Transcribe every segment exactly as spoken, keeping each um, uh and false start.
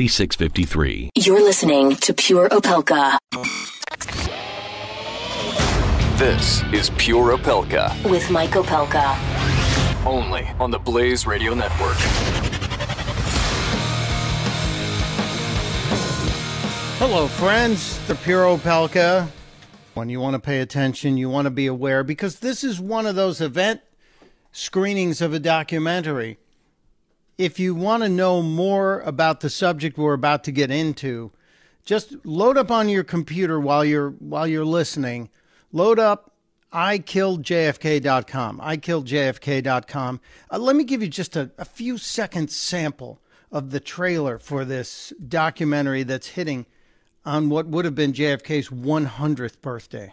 six five three. You're listening to Pure Opelka. This is Pure Opelka with Mike Opelka. Only on the Blaze Radio Network. Hello, friends. The Pure Opelka. When you want to pay attention, you want to be aware, because this is one of those event screenings of a documentary. If you want to know more about the subject we're about to get into, just load up on your computer while you're while you're listening. Load up I killed J F K dot com. I killed J F K dot com. Uh, let me give you just a, a few second sample of the trailer for this documentary that's hitting on what would have been J F K's one hundredth birthday.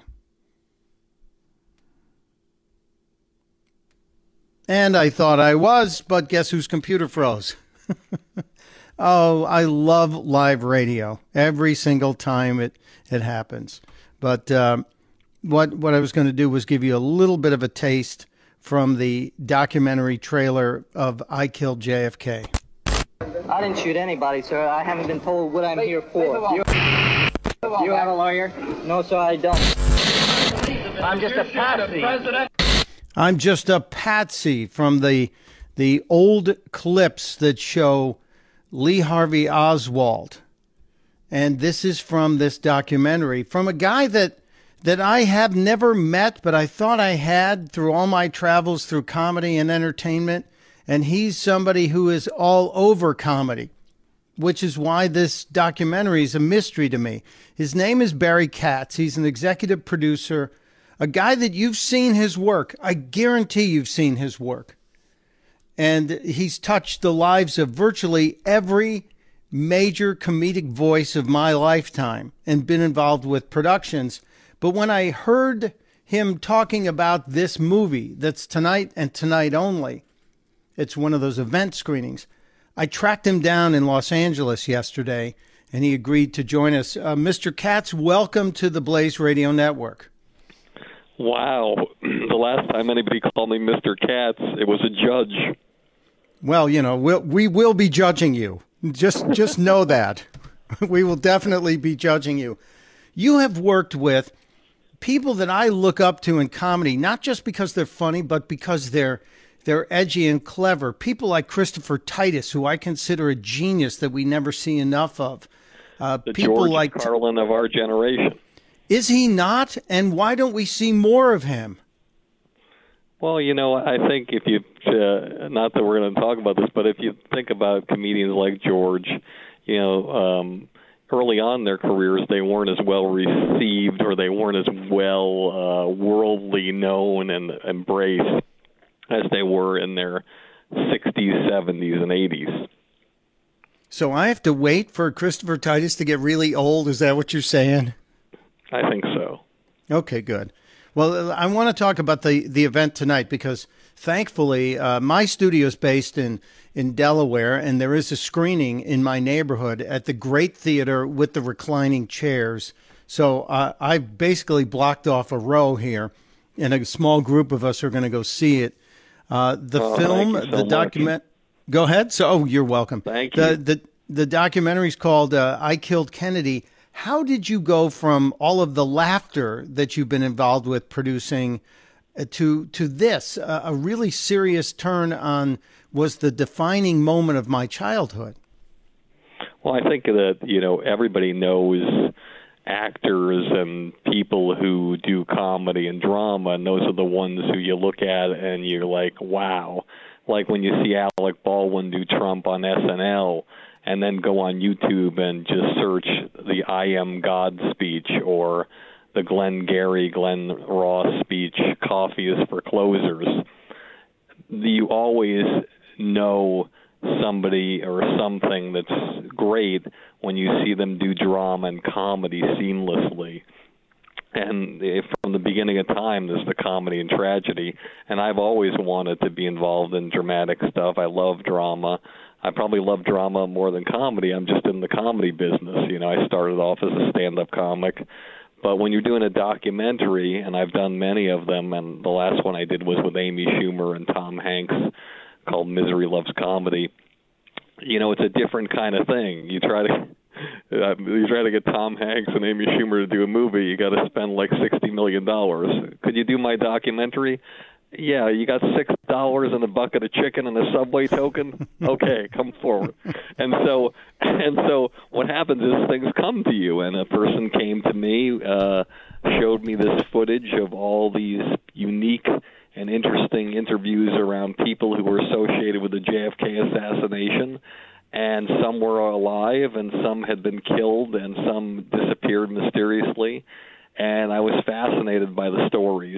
And I thought I was, but guess whose computer froze? Oh, I love live radio every single time it, it happens. But um, what what I was going to do was give you a little bit of a taste from the documentary trailer of I Killed J F K. I didn't shoot anybody, sir. I haven't been told what I'm wait, here for. Do you, do you have a lawyer? No, sir, I don't. I'm just a patsy. I'm just a patsy from the the old clips that show Lee Harvey Oswald. And this is from this documentary, from a guy that that I have never met, but I thought I had through all my travels through comedy and entertainment. And he's somebody who is all over comedy, which is why this documentary is a mystery to me. His name is Barry Katz. He's an executive producer. A guy that you've seen his work. I guarantee you've seen his work. And he's touched the lives of virtually every major comedic voice of my lifetime and been involved with productions. But when I heard him talking about this movie that's tonight and tonight only, it's one of those event screenings. I tracked him down in Los Angeles yesterday, and he agreed to join us. Uh, Mister Katz, welcome to the Blaze Radio Network. Wow. The last time anybody called me Mister Katz, it was a judge. Well, you know, we'll, we will be judging you. Just just know that. We will definitely be judging you. You have worked with people that I look up to in comedy, not just because they're funny, but because they're they're edgy and clever. People like Christopher Titus, who I consider a genius that we never see enough of. Uh, the people George like Carlin of our generation. Is he not? And why don't we see more of him? Well, you know, I think if you, uh, not that we're going to talk about this, but if you think about comedians like George, you know, um, early on in their careers, they weren't as well received or they weren't as well uh, worldly known and embraced as they were in their sixties, seventies, and eighties. So I have to wait for Christopher Titus to get really old? Is that what you're saying? I think so. Okay, good. Well, I want to talk about the, the event tonight because, thankfully, uh, my studio is based in, in Delaware, and there is a screening in my neighborhood at the Great Theater with the reclining chairs. So uh, I've basically blocked off a row here, and a small group of us are going to go see it. Uh, the oh, film, so the document... Go ahead. So, oh, you're welcome. Thank you. The, the, the documentary is called uh, I Killed Kennedy... How did you go from all of the laughter that you've been involved with producing to to this, uh, a really serious turn on was the defining moment of my childhood? Well, I think that, you know, everybody knows actors and people who do comedy and drama, and those are the ones who you look at and you're like, wow. Like when you see Alec Baldwin do Trump on S N L, and then go on YouTube and just search the I Am God speech or the Glenn Gary, Glenn Ross speech, coffee is for closers. You always know somebody or something that's great when you see them do drama and comedy seamlessly. And from the beginning of time, there's the comedy and tragedy. And I've always wanted to be involved in dramatic stuff. I love drama. I probably love drama more than comedy. I'm just in the comedy business. You know, I started off as a stand-up comic. But when you're doing a documentary, and I've done many of them, and the last one I did was with Amy Schumer and Tom Hanks called Misery Loves Comedy, you know, it's a different kind of thing. You try to... Uh, you try to get Tom Hanks and Amy Schumer to do a movie, you got to spend like sixty million dollars. Could you do my documentary? Yeah, you got six dollars and a bucket of chicken and a Subway token? Okay, come forward. And so and so what happens is things come to you, and a person came to me, uh, showed me this footage of all these unique and interesting interviews around people who were associated with the J F K assassination. And some were alive, and some had been killed, and some disappeared mysteriously. And I was fascinated by the stories.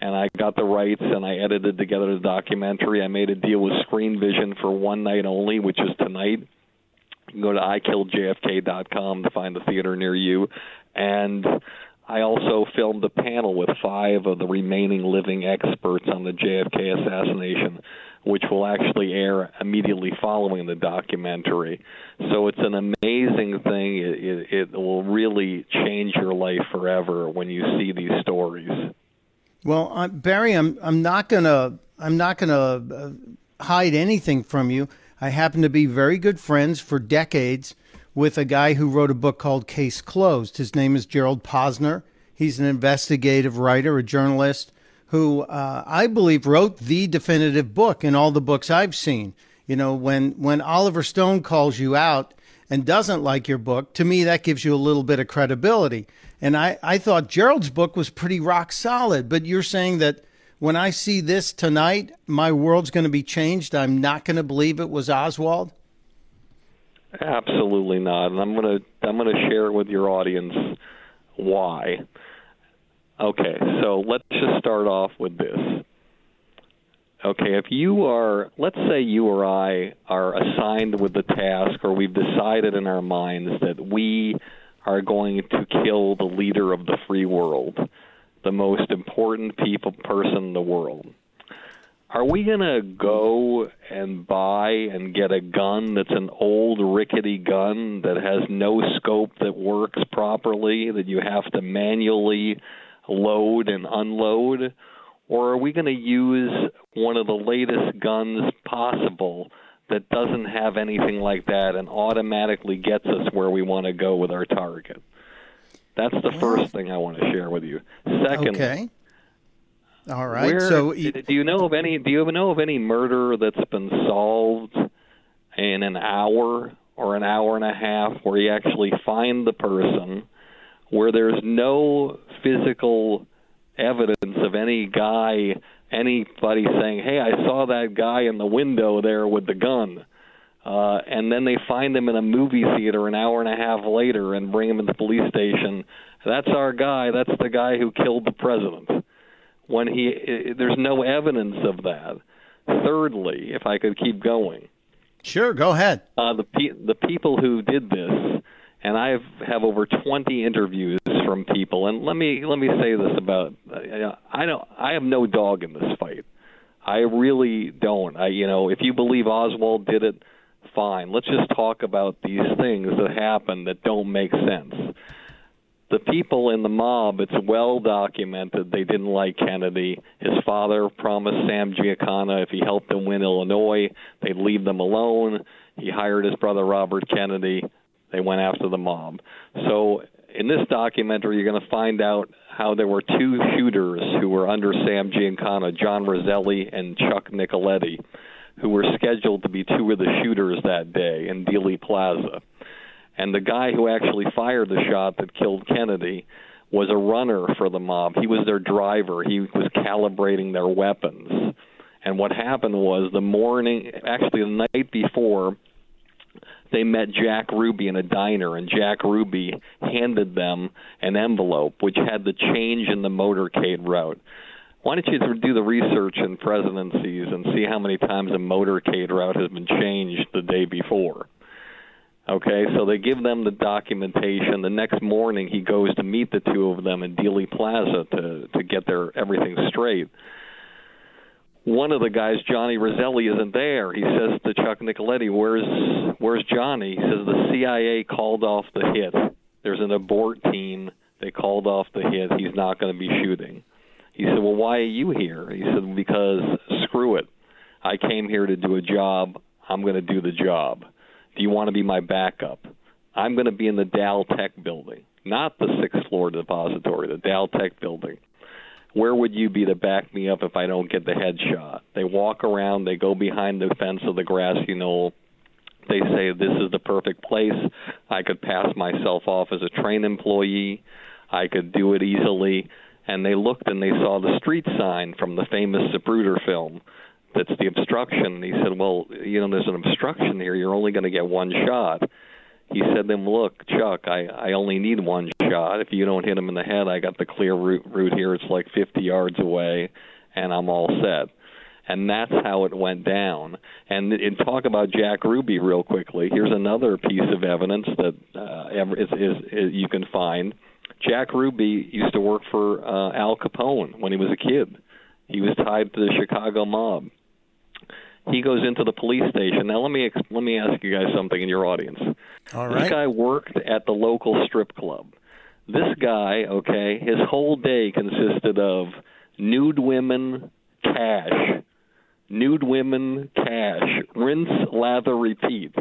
And I got the rights, and I edited together the documentary. I made a deal with Screen Vision for one night only, which is tonight. You can go to I killed J F K dot com to find a theater near you. And I also filmed a panel with five of the remaining living experts on the J F K assassination, which will actually air immediately following the documentary. So it's an amazing thing. It, it, it will really change your life forever when you see these stories. Well, uh, Barry, I'm I'm not gonna I'm not gonna uh, hide anything from you. I happen to be very good friends for decades with a guy who wrote a book called Case Closed. His name is Gerald Posner. He's an investigative writer, a journalist, who uh, I believe wrote the definitive book in all the books I've seen. You know, when, when Oliver Stone calls you out and doesn't like your book, to me, that gives you a little bit of credibility. And I, I thought Gerald's book was pretty rock solid, but you're saying that when I see this tonight, my world's going to be changed. I'm not going to believe it was Oswald. Absolutely not. And I'm going to I'm going to share with your audience why. Okay, so let's just start off with this. Okay, if you are, let's say you or I are assigned with the task, or we've decided in our minds that we are going to kill the leader of the free world, the most important people person in the world. Are we going to go and buy and get a gun that's an old rickety gun that has no scope that works properly, that you have to manually load and unload? Or are we going to use one of the latest guns possible that doesn't have anything like that and automatically gets us where we want to go with our target? That's the first thing I want to share with you. Second. Okay. All right. Where, so do you know of any? Do you know of any murder that's been solved in an hour or an hour and a half, where you actually find the person, where there's no physical evidence of any guy, anybody saying, "Hey, I saw that guy in the window there with the gun," uh, and then they find him in a movie theater an hour and a half later and bring him to the police station. That's our guy. That's the guy who killed the president. When he, there's no evidence of that. Thirdly, if I could keep going. Sure, go ahead. Uh, the pe- the people who did this, and I have over twenty interviews from people. And let me let me say this about uh, I don't I have no dog in this fight. I really don't. I you know if you believe Oswald did it, fine. Let's just talk about these things that happen that don't make sense. The people in the mob, it's well documented they didn't like Kennedy. His father promised Sam Giancana if he helped him win Illinois, they'd leave them alone. He hired his brother Robert Kennedy. They went after the mob. So in this documentary, you're going to find out how there were two shooters who were under Sam Giancana, John Roselli and Chuck Nicoletti, who were scheduled to be two of the shooters that day in Dealey Plaza. And the guy who actually fired the shot that killed Kennedy was a runner for the mob. He was their driver. He was calibrating their weapons. And what happened was the morning, actually the night before, they met Jack Ruby in a diner, and Jack Ruby handed them an envelope which had the change in the motorcade route. Why don't you do the research in presidencies and see how many times a motorcade route has been changed the day before? Okay, so they give them the documentation. The next morning he goes to meet the two of them in Dealey Plaza to, to get their everything straight. One of the guys, Johnny Roselli, isn't there. He says to Chuck Nicoletti, where's where's Johnny? He says, the C I A called off the hit. There's an abort team. They called off the hit. He's not going to be shooting. He said, well, why are you here? He said, because screw it. I came here to do a job. I'm going to do the job. Do you want to be my backup? I'm going to be in the Dal-Tex building, not the sixth floor depository, the Dal-Tex building. Where would you be to back me up if I don't get the headshot? They walk around. They go behind the fence of the grassy knoll. They say, this is the perfect place. I could pass myself off as a train employee. I could do it easily. And they looked and they saw the street sign from the famous Zapruder film. That's the obstruction. He said, well, you know, there's an obstruction here. You're only going to get one shot. He said to him, look, Chuck, I, I only need one shot. If you don't hit him in the head, I got the clear route, route here. It's like fifty yards away, and I'm all set. And that's how it went down. And, and talk about Jack Ruby real quickly. Here's another piece of evidence that uh, is, is, is you can find. Jack Ruby used to work for uh, Al Capone when he was a kid. He was tied to the Chicago mob. He goes into the police station. Now, let me let me ask you guys something in your audience. All right. This guy worked at the local strip club. This guy, okay, his whole day consisted of nude women, cash, nude women, cash, rinse, lather, repeat.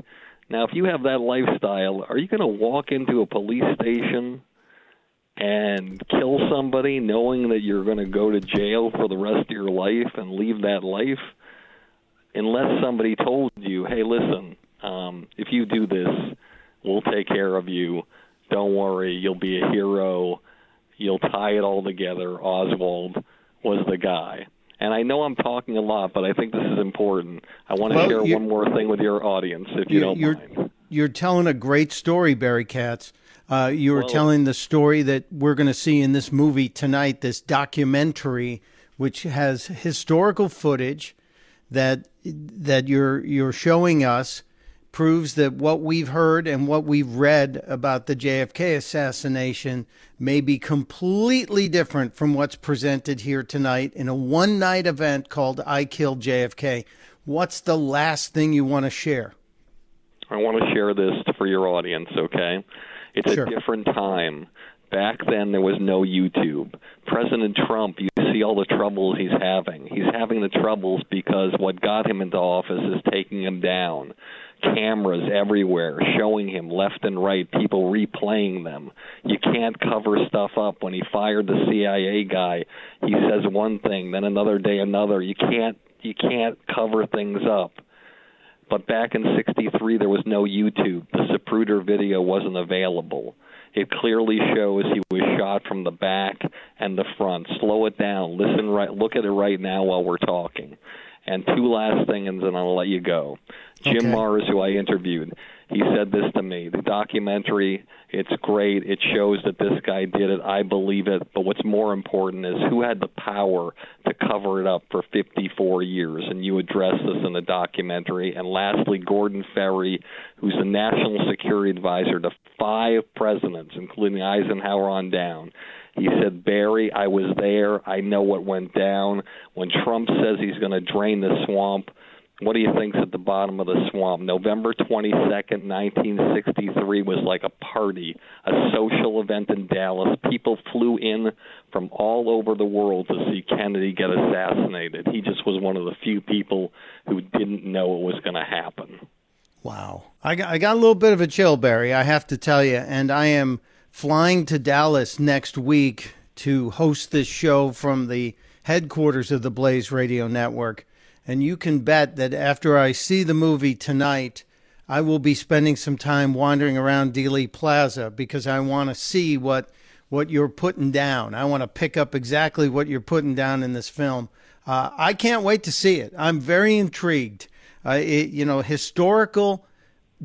Now, if you have that lifestyle, are you going to walk into a police station and kill somebody knowing that you're going to go to jail for the rest of your life and leave that life? Unless somebody told you, hey, listen, um, if you do this, we'll take care of you. Don't worry, you'll be a hero. You'll tie it all together. Oswald was the guy. And I know I'm talking a lot, but I think this is important. I want to well, share one more thing with your audience, if you, you don't you're, mind. You're telling a great story, Barry Katz. Uh, you were well, telling the story that we're going to see in this movie tonight, this documentary, which has historical footage that that you're you're showing us proves that what we've heard and what we've read about the J F K assassination may be completely different from what's presented here tonight in a one-night event called I Killed J F K. What's the last thing you want to share? I want to share this for your audience, okay? It's sure. a different time. Back then, there was no YouTube. President Trump, you see all the troubles he's having. He's having the troubles because what got him into office is taking him down. Cameras everywhere showing him left and right, people replaying them. You can't cover stuff up. When he fired the C I A guy, he says one thing, then another day another. You can't, you can't cover things up. But back in sixty-three, there was no YouTube. The Zapruder video wasn't available. It clearly shows he was shot from the back and the front. Slow it down. Listen, right, look at it right now while we're talking. And two last things, and then I'll let you go. Okay. Jim Mars, who I interviewed, he said this to me. The documentary, it's great. It shows that this guy did it. I believe it. But what's more important is who had the power to cover it up for fifty-four years, and you address this in the documentary. And lastly, Gordon Ferry, who's the national security advisor to five presidents, including Eisenhower on down. He said, Barry, I was there. I know what went down. When Trump says he's going to drain the swamp, what do you think's at the bottom of the swamp? November twenty-second, nineteen sixty-three was like a party, a social event in Dallas. People flew in from all over the world to see Kennedy get assassinated. He just was one of the few people who didn't know it was going to happen. Wow. I got, I got a little bit of a chill, Barry, I have to tell you. And I am flying to Dallas next week to host this show from the headquarters of the Blaze Radio Network. And you can bet that after I see the movie tonight, I will be spending some time wandering around Dealey Plaza because I want to see what what you're putting down. I want to pick up exactly what you're putting down in this film. Uh, I can't wait to see it. I'm very intrigued. Uh, it, you know, historical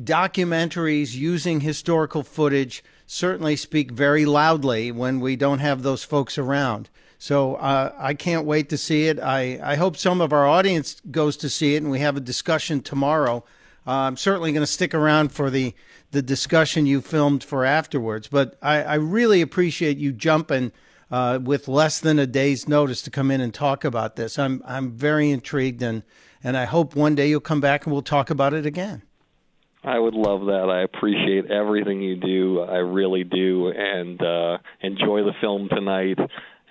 documentaries using historical footage certainly speak very loudly when we don't have those folks around. So uh, I can't wait to see it. I, I hope some of our audience goes to see it and we have a discussion tomorrow. Uh, I'm certainly going to stick around for the, the discussion you filmed for afterwards. But I, I really appreciate you jumping uh, with less than a day's notice to come in and talk about this. I'm I'm very intrigued, and, and I hope one day you'll come back and we'll talk about it again. I would love that. I appreciate everything you do. I really do. And uh, enjoy the film tonight.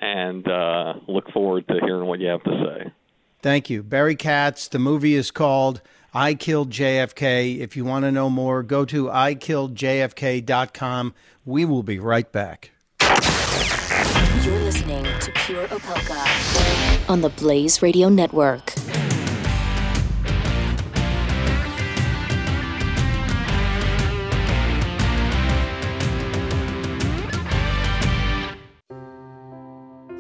And uh, look forward to hearing what you have to say. Thank you. Barry Katz, the movie is called I Killed J F K. If you want to know more, go to i killed j f k dot com. We will be right back. You're listening to Pure Opelka on the Blaze Radio Network.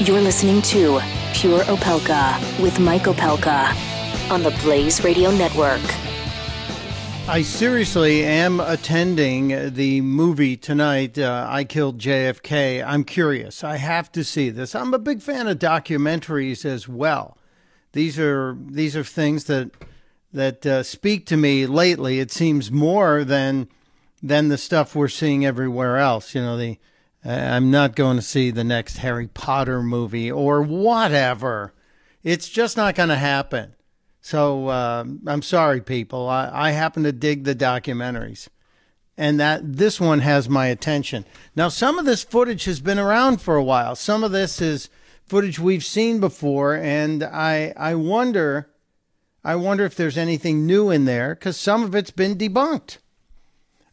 You're listening to Pure Opelka with Mike Opelka on the Blaze Radio Network. I seriously am attending the movie tonight, uh, I Killed J F K. I'm curious. I have to see this. I'm a big fan of documentaries as well. These are these are things that that uh, speak to me lately. It seems more than than the stuff we're seeing everywhere else. You know, the I'm not going to see the next Harry Potter movie or whatever. It's just not going to happen. So uh, I'm sorry, people. I, I happen to dig the documentaries. And that this one has my attention. Now, some of this footage has been around for a while. Some of this is footage we've seen before. And I, I, wonder, I wonder if there's anything new in there because some of it's been debunked.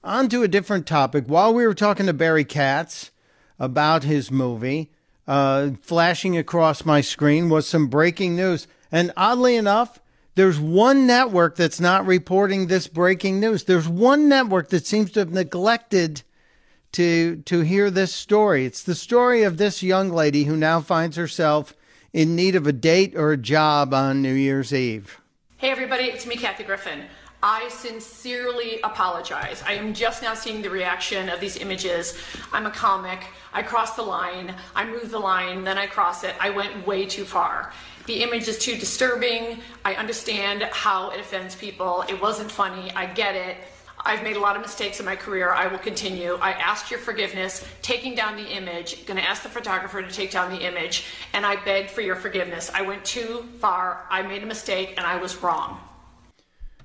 On to a different topic. While we were talking to Barry Katz about his movie, uh, flashing across my screen was some breaking news. And oddly enough, there's one network that's not reporting this breaking news. There's one network that seems to have neglected to, to hear this story. It's the story of this young lady who now finds herself in need of a date or a job on New Year's Eve. Hey, everybody. It's me, Kathy Griffin. I sincerely apologize. I am just now seeing the reaction of these images. I'm a comic. I crossed the line. I moved the line, then I crossed it. I went way too far. The image is too disturbing. I understand how it offends people. It wasn't funny. I get it. I've made a lot of mistakes in my career. I will continue. I asked your forgiveness, taking down the image, gonna ask the photographer to take down the image, and I beg for your forgiveness. I went too far. I made a mistake, and I was wrong.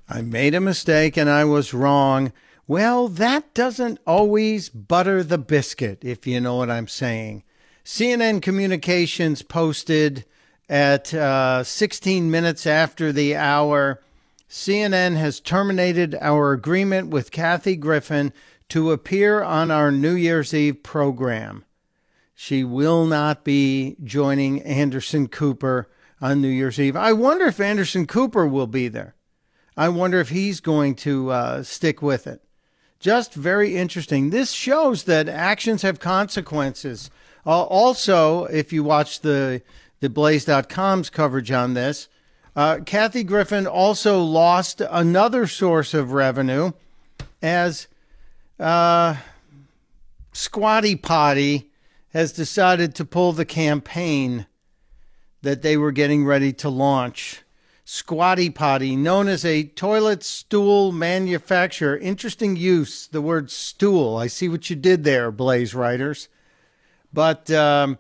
I made a mistake and I was wrong. Well, that doesn't always butter the biscuit, if you know what I'm saying. C N N Communications posted at uh, sixteen minutes after the hour, C N N has terminated our agreement with Kathy Griffin to appear on our New Year's Eve program. She will not be joining Anderson Cooper on New Year's Eve. I wonder if Anderson Cooper will be there. I wonder if he's going to uh, stick with it. Just very interesting. This shows that actions have consequences. Uh, also, if you watch the, the Blaze dot com's coverage on this, uh, Kathy Griffin also lost another source of revenue as uh, Squatty Potty has decided to pull the campaign that they were getting ready to launch. Squatty Potty, known as a toilet stool manufacturer. Interesting use, the word stool. I see what you did there, Blaze writers. But um,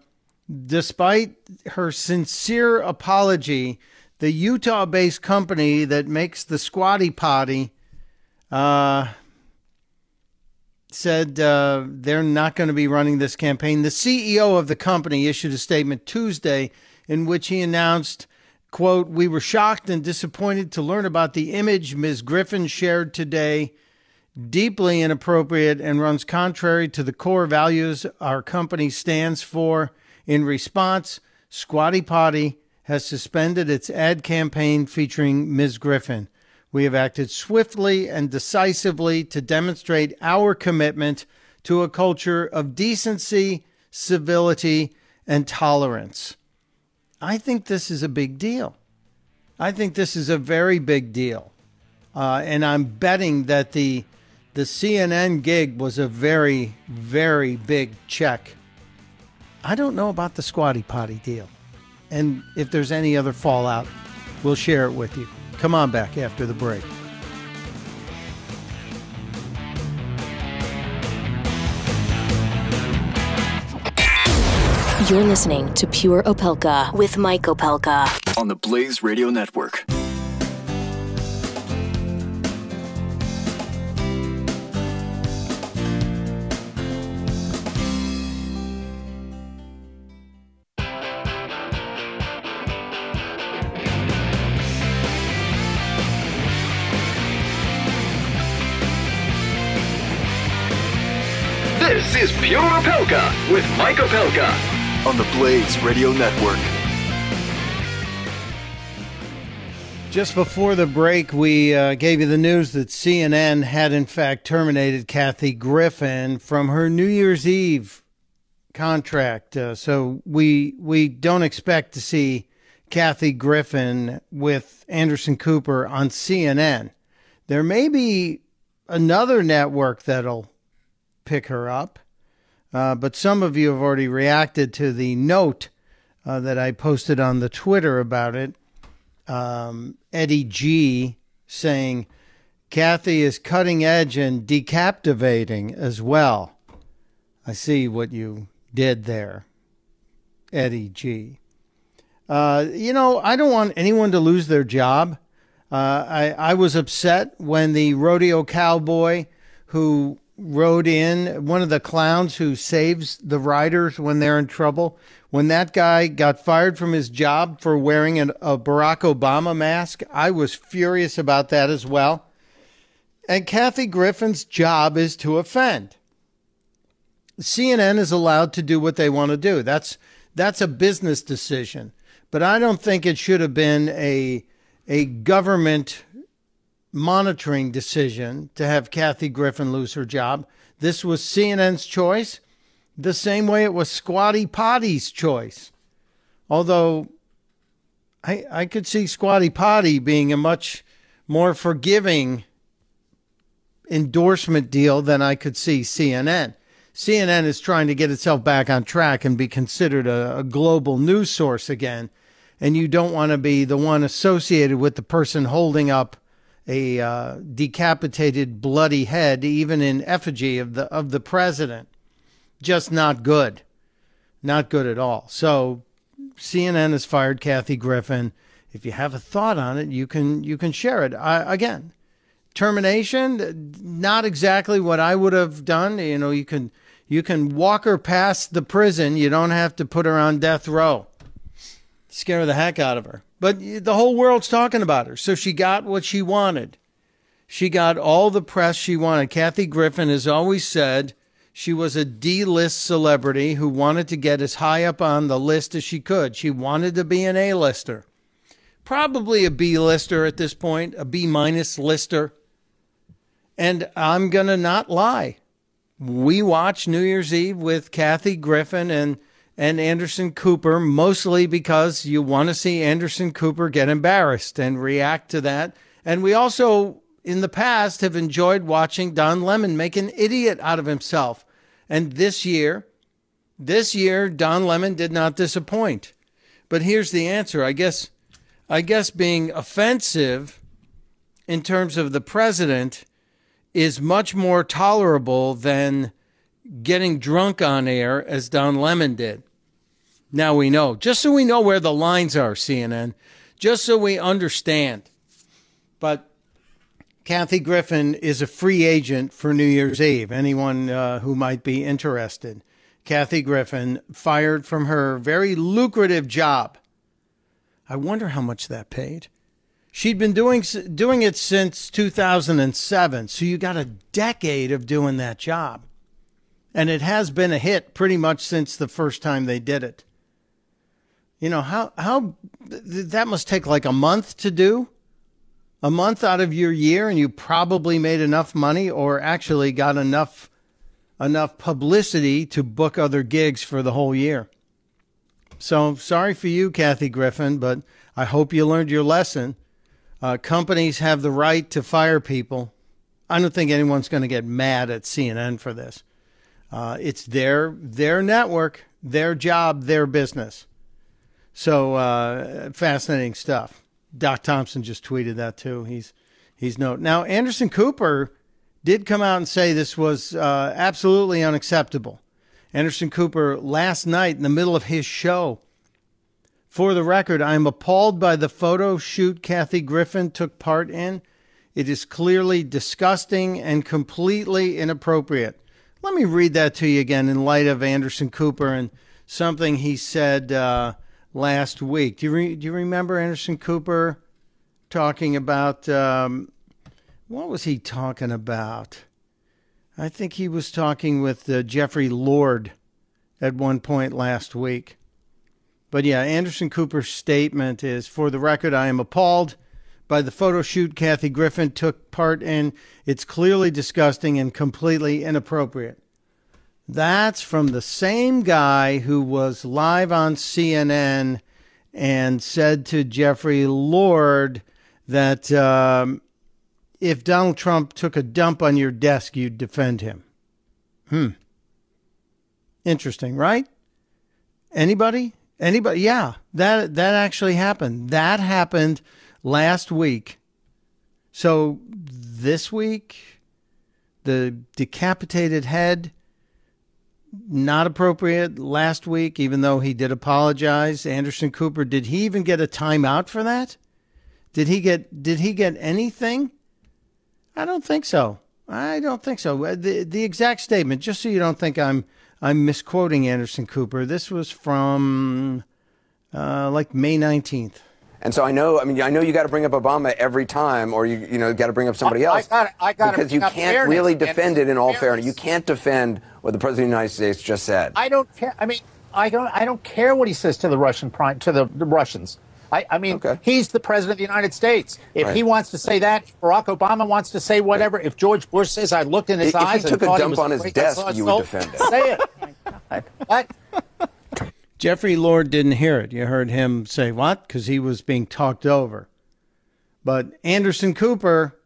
despite her sincere apology, the Utah-based company that makes the Squatty Potty uh, said uh, they're not going to be running this campaign. The C E O of the company issued a statement Tuesday in which he announced, quote, "We were shocked and disappointed to learn about the image Miz Griffin shared today. Deeply inappropriate and runs contrary to the core values our company stands for. In response, Squatty Potty has suspended its ad campaign featuring Miz Griffin. We have acted swiftly and decisively to demonstrate our commitment to a culture of decency, civility, and tolerance." I think this is a big deal. I think this is a very big deal. Uh, and I'm betting that the the C N N gig was a very, very big check. I don't know about the Squatty Potty deal. And if there's any other fallout, we'll share it with you. Come on back after the break. You're listening to Pure Opelka with Mike Opelka on the Blaze Radio Network. This is Pure Opelka with Mike Opelka on the Blaze Radio Network. Just before the break, we uh, gave you the news that C N N had in fact terminated Kathy Griffin from her New Year's Eve contract. Uh, so we we don't expect to see Kathy Griffin with Anderson Cooper on C N N. There may be another network that'll pick her up. Uh, but some of you have already reacted to the note uh, that I posted on the Twitter about it. Um, Eddie G saying, Kathy is cutting edge and decaptivating as well. I see what you did there, Eddie G. Uh, you know, I don't want anyone to lose their job. Uh, I, I was upset when the rodeo cowboy who rode in, one of the clowns who saves the riders when they're in trouble, when that guy got fired from his job for wearing an, a Barack Obama mask, I was furious about that as well. And Kathy Griffin's job is to offend. C N N is allowed to do what they want to do. That's that's a business decision. But I don't think it should have been a a government monitoring decision to have Kathy Griffin lose her job. This was C N N's choice, the same way it was Squatty Potty's choice. Although I, I could see Squatty Potty being a much more forgiving endorsement deal than I could see C N N. C N N is trying to get itself back on track and be considered a, a global news source again. And you don't want to be the one associated with the person holding up a uh, decapitated, bloody head, even in effigy of the of the president. Just not good. Not good at all. So C N N has fired Kathy Griffin. If you have a thought on it, you can you can share it. I, again, termination, not exactly what I would have done. You know, you can you can walk her past the prison. You don't have to put her on death row. Scare the heck out of her. But the whole world's talking about her. So she got what she wanted. She got all the press she wanted. Kathy Griffin has always said she was a D-list celebrity who wanted to get as high up on the list as she could. She wanted to be an A-lister. Probably a B-lister at this point, a B-minus lister. And I'm going to not lie. We watched New Year's Eve with Kathy Griffin and and Anderson Cooper, mostly because you want to see Anderson Cooper get embarrassed and react to that. And we also, in the past, have enjoyed watching Don Lemon make an idiot out of himself. And this year, This year, Don Lemon did not disappoint. But here's the answer. I guess, I guess being offensive in terms of the president is much more tolerable than getting drunk on air as Don Lemon did. Now we know. Just so we know where the lines are, C N N. Just so we understand. But Kathy Griffin is a free agent for New Year's Eve. Anyone uh, who might be interested. Kathy Griffin fired from her very lucrative job. I wonder how much that paid. She'd been doing doing it since two thousand seven, so you got a decade of doing that job. And it has been a hit pretty much since the first time they did it. You know, how how that must take like a month to do, a month out of your year, and you probably made enough money or actually got enough enough publicity to book other gigs for the whole year. So sorry for you, Kathy Griffin, but I hope you learned your lesson. Uh, companies have the right to fire people. I don't think anyone's going to get mad at C N N for this. Uh, it's their their network, their job, their business. So uh, fascinating stuff. Doc Thompson just tweeted that too. He's he's no now. Anderson Cooper did come out and say this was uh, absolutely unacceptable. Anderson Cooper last night in the middle of his show. For the record, I am appalled by the photo shoot Kathy Griffin took part in. It is clearly disgusting and completely inappropriate. Let me read that to you again in light of Anderson Cooper and something he said uh, last week. Do you, re- do you remember Anderson Cooper talking about, um, what was he talking about? I think he was talking with uh, Jeffrey Lord at one point last week. But yeah, Anderson Cooper's statement is, for the record, I am appalled by the photo shoot Kathy Griffin took part in. It's clearly disgusting and completely inappropriate. That's from the same guy who was live on C N N and said to Jeffrey Lord that um, if Donald Trump took a dump on your desk, you'd defend him. Hmm. Interesting, right? Anybody? Anybody? Yeah, that that actually happened. That happened last week. So this week, the decapitated head, not appropriate. Last week, even though he did apologize, Anderson Cooper, did he even get a timeout for that? Did he get did he get anything? I don't think so. I don't think so. The the exact statement, just so you don't think I'm I'm misquoting Anderson Cooper. This was from uh, like May nineteenth. And so I know, I mean, I know you got to bring up Obama every time, or you, you know, got to bring up somebody else. I got, I got because you can't fairness, really defend it in all fairness. fairness. You can't defend what the president of the United States just said. I don't care. I mean, I don't. I don't care what he says to the Russian prime to the, the Russians. I, I mean, okay. He's the president of the United States. If right. he wants to say that, if Barack Obama wants to say whatever, right. if George Bush says, I looked in his if eyes he took and a dump on his desk, you would defend it. Say it. Oh what? Jeffrey Lord didn't hear it. You heard him say what? Because he was being talked over. But Anderson Cooper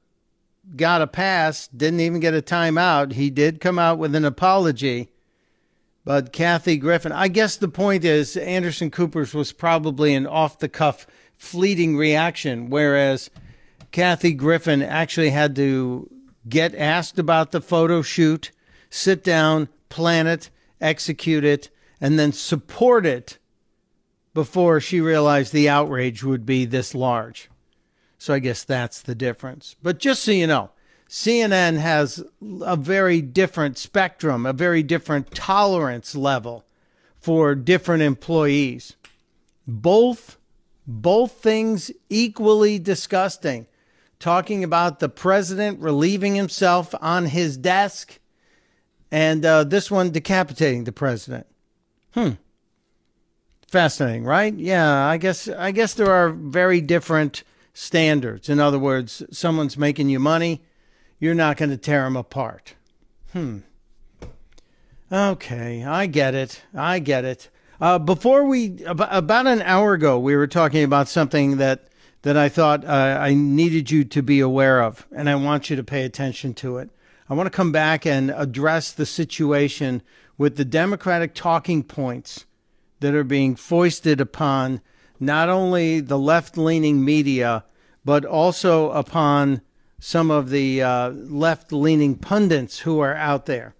got a pass, didn't even get a timeout. He did come out with an apology. But Kathy Griffin, I guess the point is Anderson Cooper's was probably an off-the-cuff, fleeting reaction, whereas Kathy Griffin actually had to get asked about the photo shoot, sit down, plan it, execute it, and then support it before she realized the outrage would be this large. So I guess that's the difference. But just so you know, C N N has a very different spectrum, a very different tolerance level for different employees. Both, both things equally disgusting. Talking about the president relieving himself on his desk and uh, this one decapitating the president. Hmm. Fascinating, right? Yeah, I guess, I guess there are very different standards. In other words, someone's making you money. You're not going to tear them apart. Hmm. Okay, I get it. I get it. Uh, before we, ab- about an hour ago, we were talking about something that, that I thought uh, I needed you to be aware of, and I want you to pay attention to it. I want to come back and address the situation with the Democratic talking points that are being foisted upon not only the left-leaning media, but also upon some of the uh, left-leaning pundits who are out there.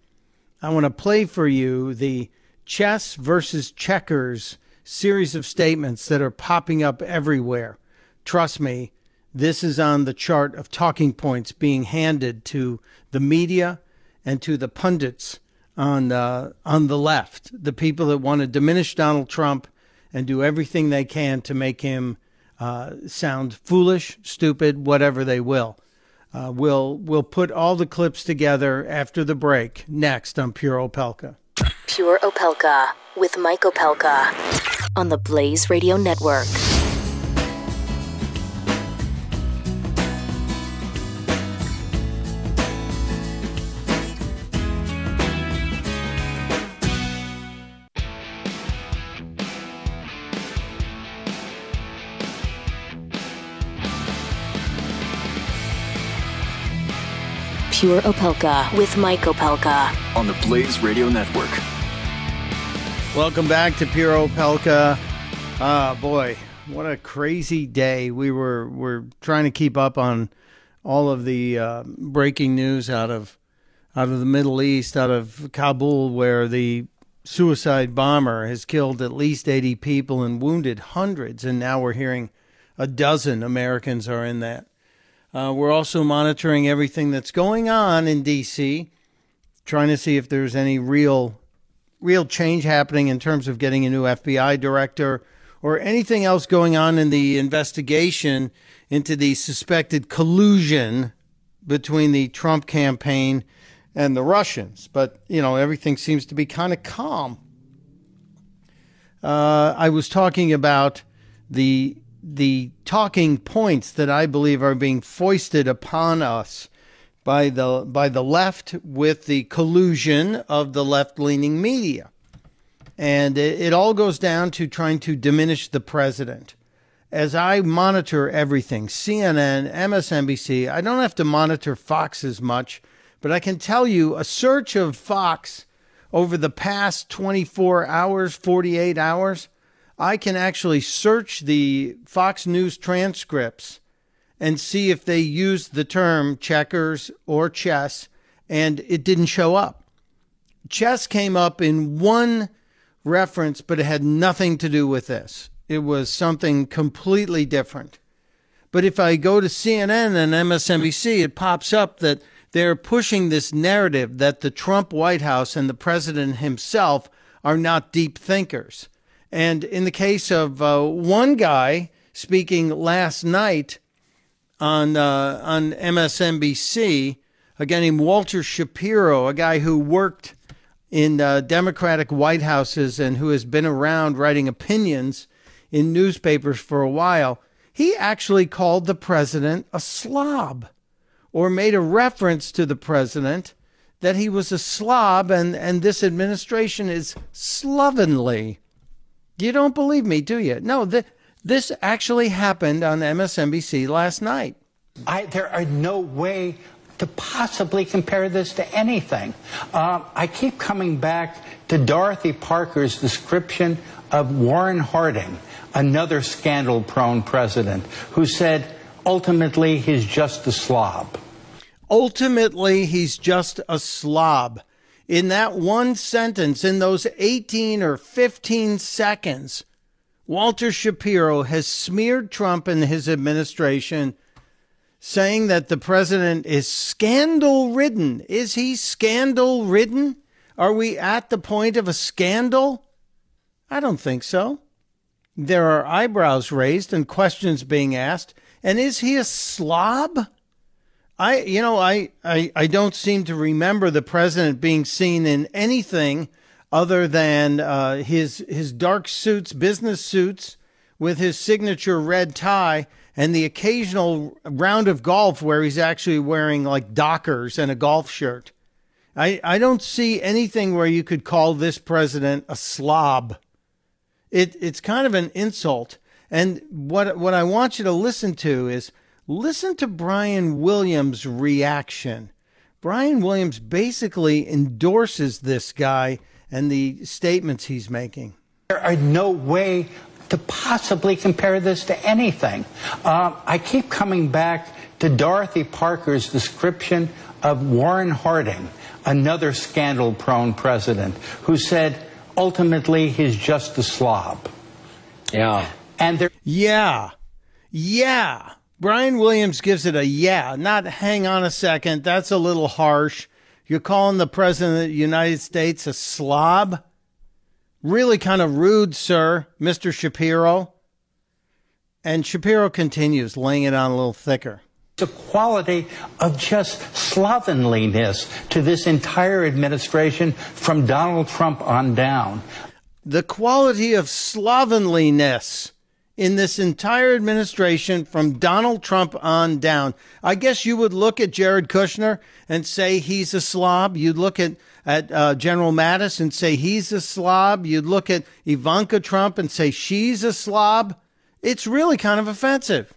I want to play for you the chess versus checkers series of statements that are popping up everywhere. Trust me, this is on the chart of talking points being handed to the media and to the pundits on uh, on the left, the people that want to diminish Donald Trump and do everything they can to make him uh, sound foolish, stupid, whatever they will. Uh, we'll, we'll put all the clips together after the break, next on Pure Opelka. Pure Opelka with Mike Opelka on the Blaze Radio Network. Pure Opelka with Mike Opelka on the Blaze Radio Network. Welcome back to Pure Opelka. Ah, boy, what a crazy day. We were we're trying to keep up on all of the uh, breaking news out of out of the Middle East, out of Kabul, where the suicide bomber has killed at least eighty people and wounded hundreds, and now we're hearing a dozen Americans are in that. Uh, we're also monitoring everything that's going on in D C, trying to see if there's any real real change happening in terms of getting a new F B I director or anything else going on in the investigation into the suspected collusion between the Trump campaign and the Russians. But, you know, everything seems to be kind of calm. Uh, I was talking about the... the talking points that I believe are being foisted upon us by the by the left with the collusion of the left-leaning media. And it, it all goes down to trying to diminish the president. As I monitor everything, C N N, M S N B C, I don't have to monitor Fox as much, but I can tell you a search of Fox over the past twenty-four hours, forty-eight hours, I can actually search the Fox News transcripts and see if they used the term checkers or chess, and it didn't show up. Chess came up in one reference, but it had nothing to do with this. It was something completely different. But if I go to C N N and M S N B C, it pops up that they're pushing this narrative that the Trump White House and the president himself are not deep thinkers. And in the case of uh, one guy speaking last night on uh, on M S N B C, a guy named Walter Shapiro, a guy who worked in uh, Democratic White Houses and who has been around writing opinions in newspapers for a while, he actually called the president a slob or made a reference to the president that he was a slob and, and this administration is slovenly. You don't believe me, do you? No, th- this actually happened on M S N B C last night. I, there are no way to possibly compare this to anything. Uh, I keep coming back to Dorothy Parker's description of Warren Harding, another scandal-prone president, who said, ultimately, he's just a slob. Ultimately, he's just a slob. In that one sentence, in those eighteen or fifteen seconds, Walter Shapiro has smeared Trump and his administration, saying that the president is scandal-ridden. Is he scandal-ridden? Are we at the point of a scandal? I don't think so. There are eyebrows raised and questions being asked. And is he a slob? I, you know, I, I, I don't seem to remember the president being seen in anything other than uh, his his dark suits, business suits, with his signature red tie and the occasional round of golf where he's actually wearing like Dockers and a golf shirt. I, I don't see anything where you could call this president a slob. It it's kind of an insult. And what what I want you to listen to is. Listen to Brian Williams' reaction. Brian Williams basically endorses this guy and the statements he's making. There are no way to possibly compare this to anything. Uh, I keep coming back to Dorothy Parker's description of Warren Harding, another scandal-prone president, who said, ultimately, he's just a slob. Yeah. And there. Yeah. Yeah. Brian Williams gives it a yeah, not hang on a second. That's a little harsh. You're calling the president of the United States a slob? Really kind of rude, sir, Mister Shapiro. And Shapiro continues, laying it on a little thicker. The quality of just slovenliness to this entire administration from Donald Trump on down. The quality of slovenliness in this entire administration from Donald Trump on down. I guess you would look at Jared Kushner and say he's a slob. You'd look at, at uh, General Mattis and say he's a slob. You'd look at Ivanka Trump and say she's a slob. It's really kind of offensive.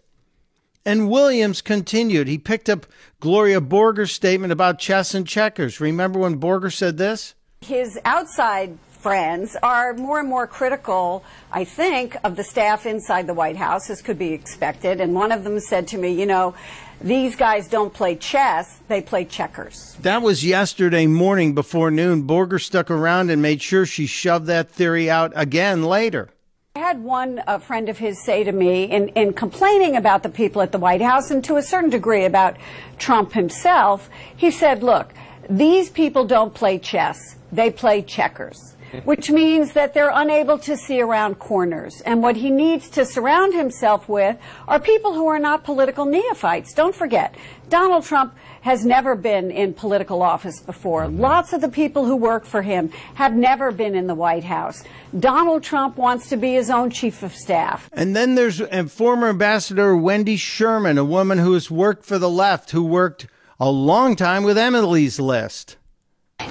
And Williams continued. He picked up Gloria Borger's statement about chess and checkers. Remember when Borger said this? His outside friends are more and more critical, I think, of the staff inside the White House, as could be expected. And one of them said to me, you know, these guys don't play chess, they play checkers. That was yesterday morning before noon. Borger stuck around and made sure she shoved that theory out again later. I had one uh, friend of his say to me in, in complaining about the people at the White House and to a certain degree about Trump himself, he said, look, these people don't play chess, they play checkers, which means that they're unable to see around corners. And what he needs to surround himself with are people who are not political neophytes. Don't forget, Donald Trump has never been in political office before. Lots of the people who work for him have never been in the White House. Donald Trump wants to be his own chief of staff. And then there's former Ambassador Wendy Sherman, a woman who has worked for the left, who worked a long time with Emily's List.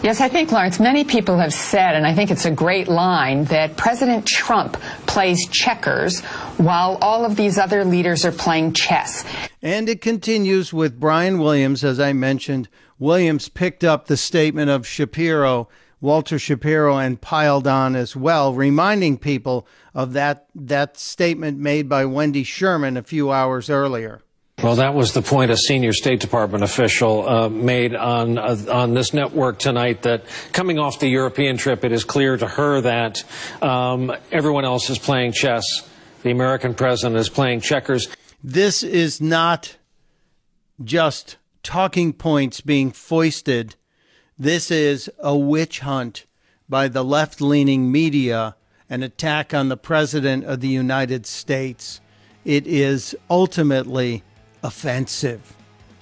Yes, I think, Lawrence, many people have said, and I think it's a great line, that President Trump plays checkers while all of these other leaders are playing chess. And it continues with Brian Williams. As I mentioned, Williams picked up the statement of Shapiro, Walter Shapiro, and piled on as well, reminding people of that, that statement made by Wendy Sherman a few hours earlier. Well, that was the point a senior State Department official uh, made on uh, on this network tonight, that coming off the European trip, it is clear to her that um, everyone else is playing chess. The American president is playing checkers. This is not just talking points being foisted. This is a witch hunt by the left-leaning media, an attack on the president of the United States. It is ultimately offensive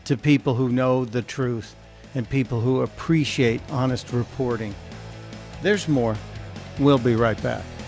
to people who know the truth and people who appreciate honest reporting. There's more. We'll be right back.